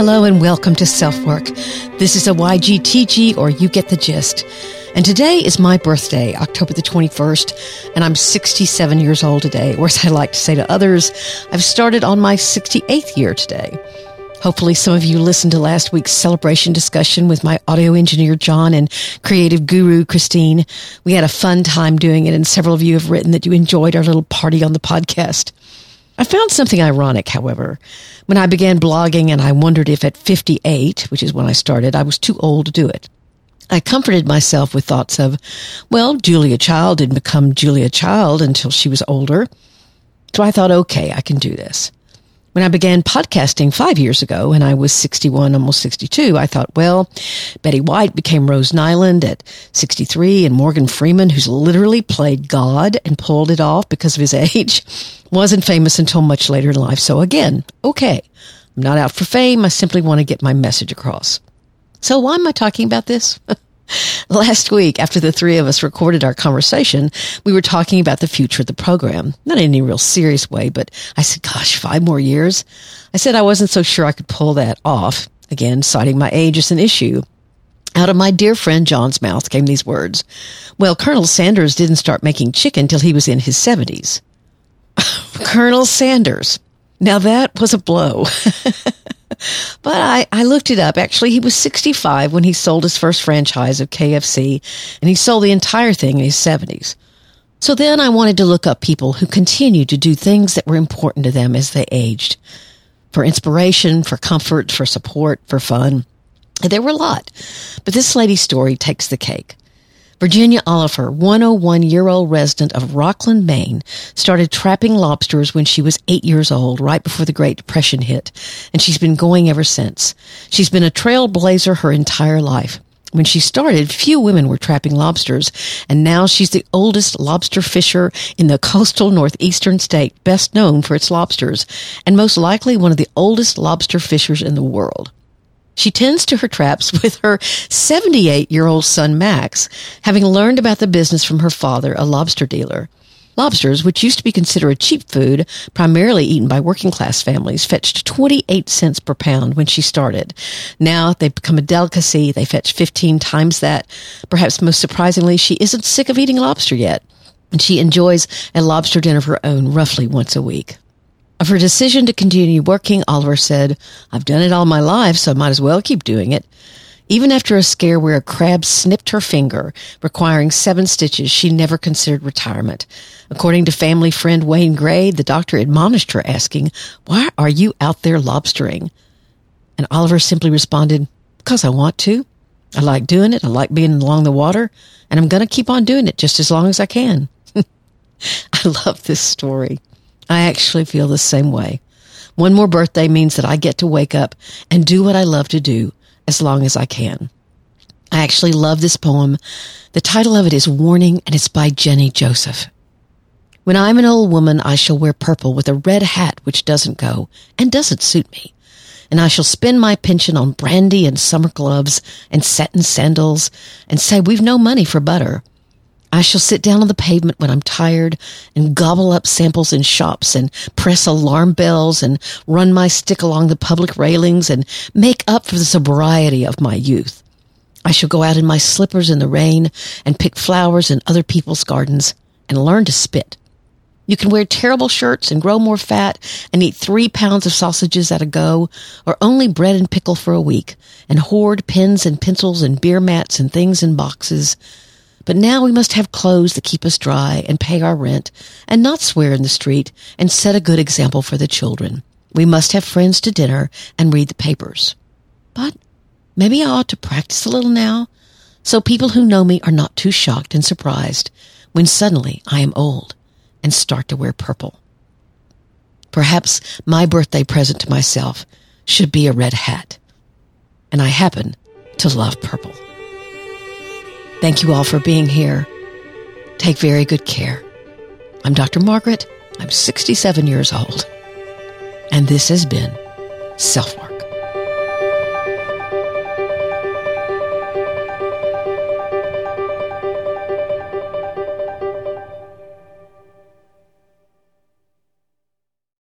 Hello and welcome to Self Work. This is a YGTG or You Get the Gist. And today is my birthday, October the 21st, and I'm 67 years old today, or as I like to say to others, I've started on my 68th year today. Hopefully some of you listened to last week's celebration discussion with my audio engineer, John, and creative guru, Christine. We had a fun time doing it, and several of you have written that you enjoyed our little party on the podcast. I found something ironic, however. When I began blogging, and I wondered if at 58, which is when I started, I was too old to do it. I comforted myself with thoughts of, well, Julia Child didn't become Julia Child until she was older. So I thought, okay, I can do this. When I began podcasting 5 years ago, and I was 61, almost 62, I thought, well, Betty White became Rose Nylund at 63, and Morgan Freeman, who's literally played God and pulled it off because of his age, wasn't famous until much later in life. So again, okay, I'm not out for fame. I simply want to get my message across. So why am I talking about this? Last week, after the three of us recorded our conversation, we were talking about the future of the program. Not in any real serious way, but I said, gosh, 5 more years? I said I wasn't so sure I could pull that off. Again, citing my age as an issue. Out of my dear friend John's mouth came these words. Well, Colonel Sanders didn't start making chicken till he was in his 70s. Colonel Sanders. Now that was a blow. But I looked it up. Actually, he was 65 when he sold his first franchise of KFC, and he sold the entire thing in his 70s. So then I wanted to look up people who continued to do things that were important to them as they aged, for inspiration, for comfort, for support, for fun. And there were a lot, but this lady's story takes the cake. Virginia Oliver, 101-year-old resident of Rockland, Maine, started trapping lobsters when she was 8 years old, right before the Great Depression hit, and she's been going ever since. She's been a trailblazer her entire life. When she started, few women were trapping lobsters, and now she's the oldest lobster fisher in the coastal northeastern state, best known for its lobsters, and most likely one of the oldest lobster fishers in the world. She tends to her traps with her 78-year-old son, Max, having learned about the business from her father, a lobster dealer. Lobsters, which used to be considered a cheap food, primarily eaten by working-class families, fetched 28 cents per pound when she started. Now they've become a delicacy. They fetch 15 times that. Perhaps most surprisingly, she isn't sick of eating lobster yet, and she enjoys a lobster dinner of her own roughly once a week. Of her decision to continue working, Oliver said, I've done it all my life, so I might as well keep doing it. Even after a scare where a crab snipped her finger, requiring 7 stitches, she never considered retirement. According to family friend Wayne Gray, the doctor admonished her, asking, why are you out there lobstering? And Oliver simply responded, because I want to. I like doing it. I like being along the water, and I'm going to keep on doing it just as long as I can. I love this story. I actually feel the same way. One more birthday means that I get to wake up and do what I love to do as long as I can. I actually love this poem. The title of it is Warning, and it's by Jenny Joseph. When I'm an old woman, I shall wear purple with a red hat which doesn't go and doesn't suit me. And I shall spend my pension on brandy and summer gloves and satin sandals and say we've no money for butter. I shall sit down on the pavement when I'm tired and gobble up samples in shops and press alarm bells and run my stick along the public railings and make up for the sobriety of my youth. I shall go out in my slippers in the rain and pick flowers in other people's gardens and learn to spit. You can wear terrible shirts and grow more fat and eat 3 pounds of sausages at a go, or only bread and pickle for a week, and hoard pens and pencils and beer mats and things in boxes. But now we must have clothes that keep us dry and pay our rent and not swear in the street and set a good example for the children. We must have friends to dinner and read the papers. But maybe I ought to practice a little now, so people who know me are not too shocked and surprised when suddenly I am old and start to wear purple. Perhaps my birthday present to myself should be a red hat. And I happen to love purple. Thank you all for being here. Take very good care. I'm Dr. Margaret. I'm 67 years old. And this has been Self Work.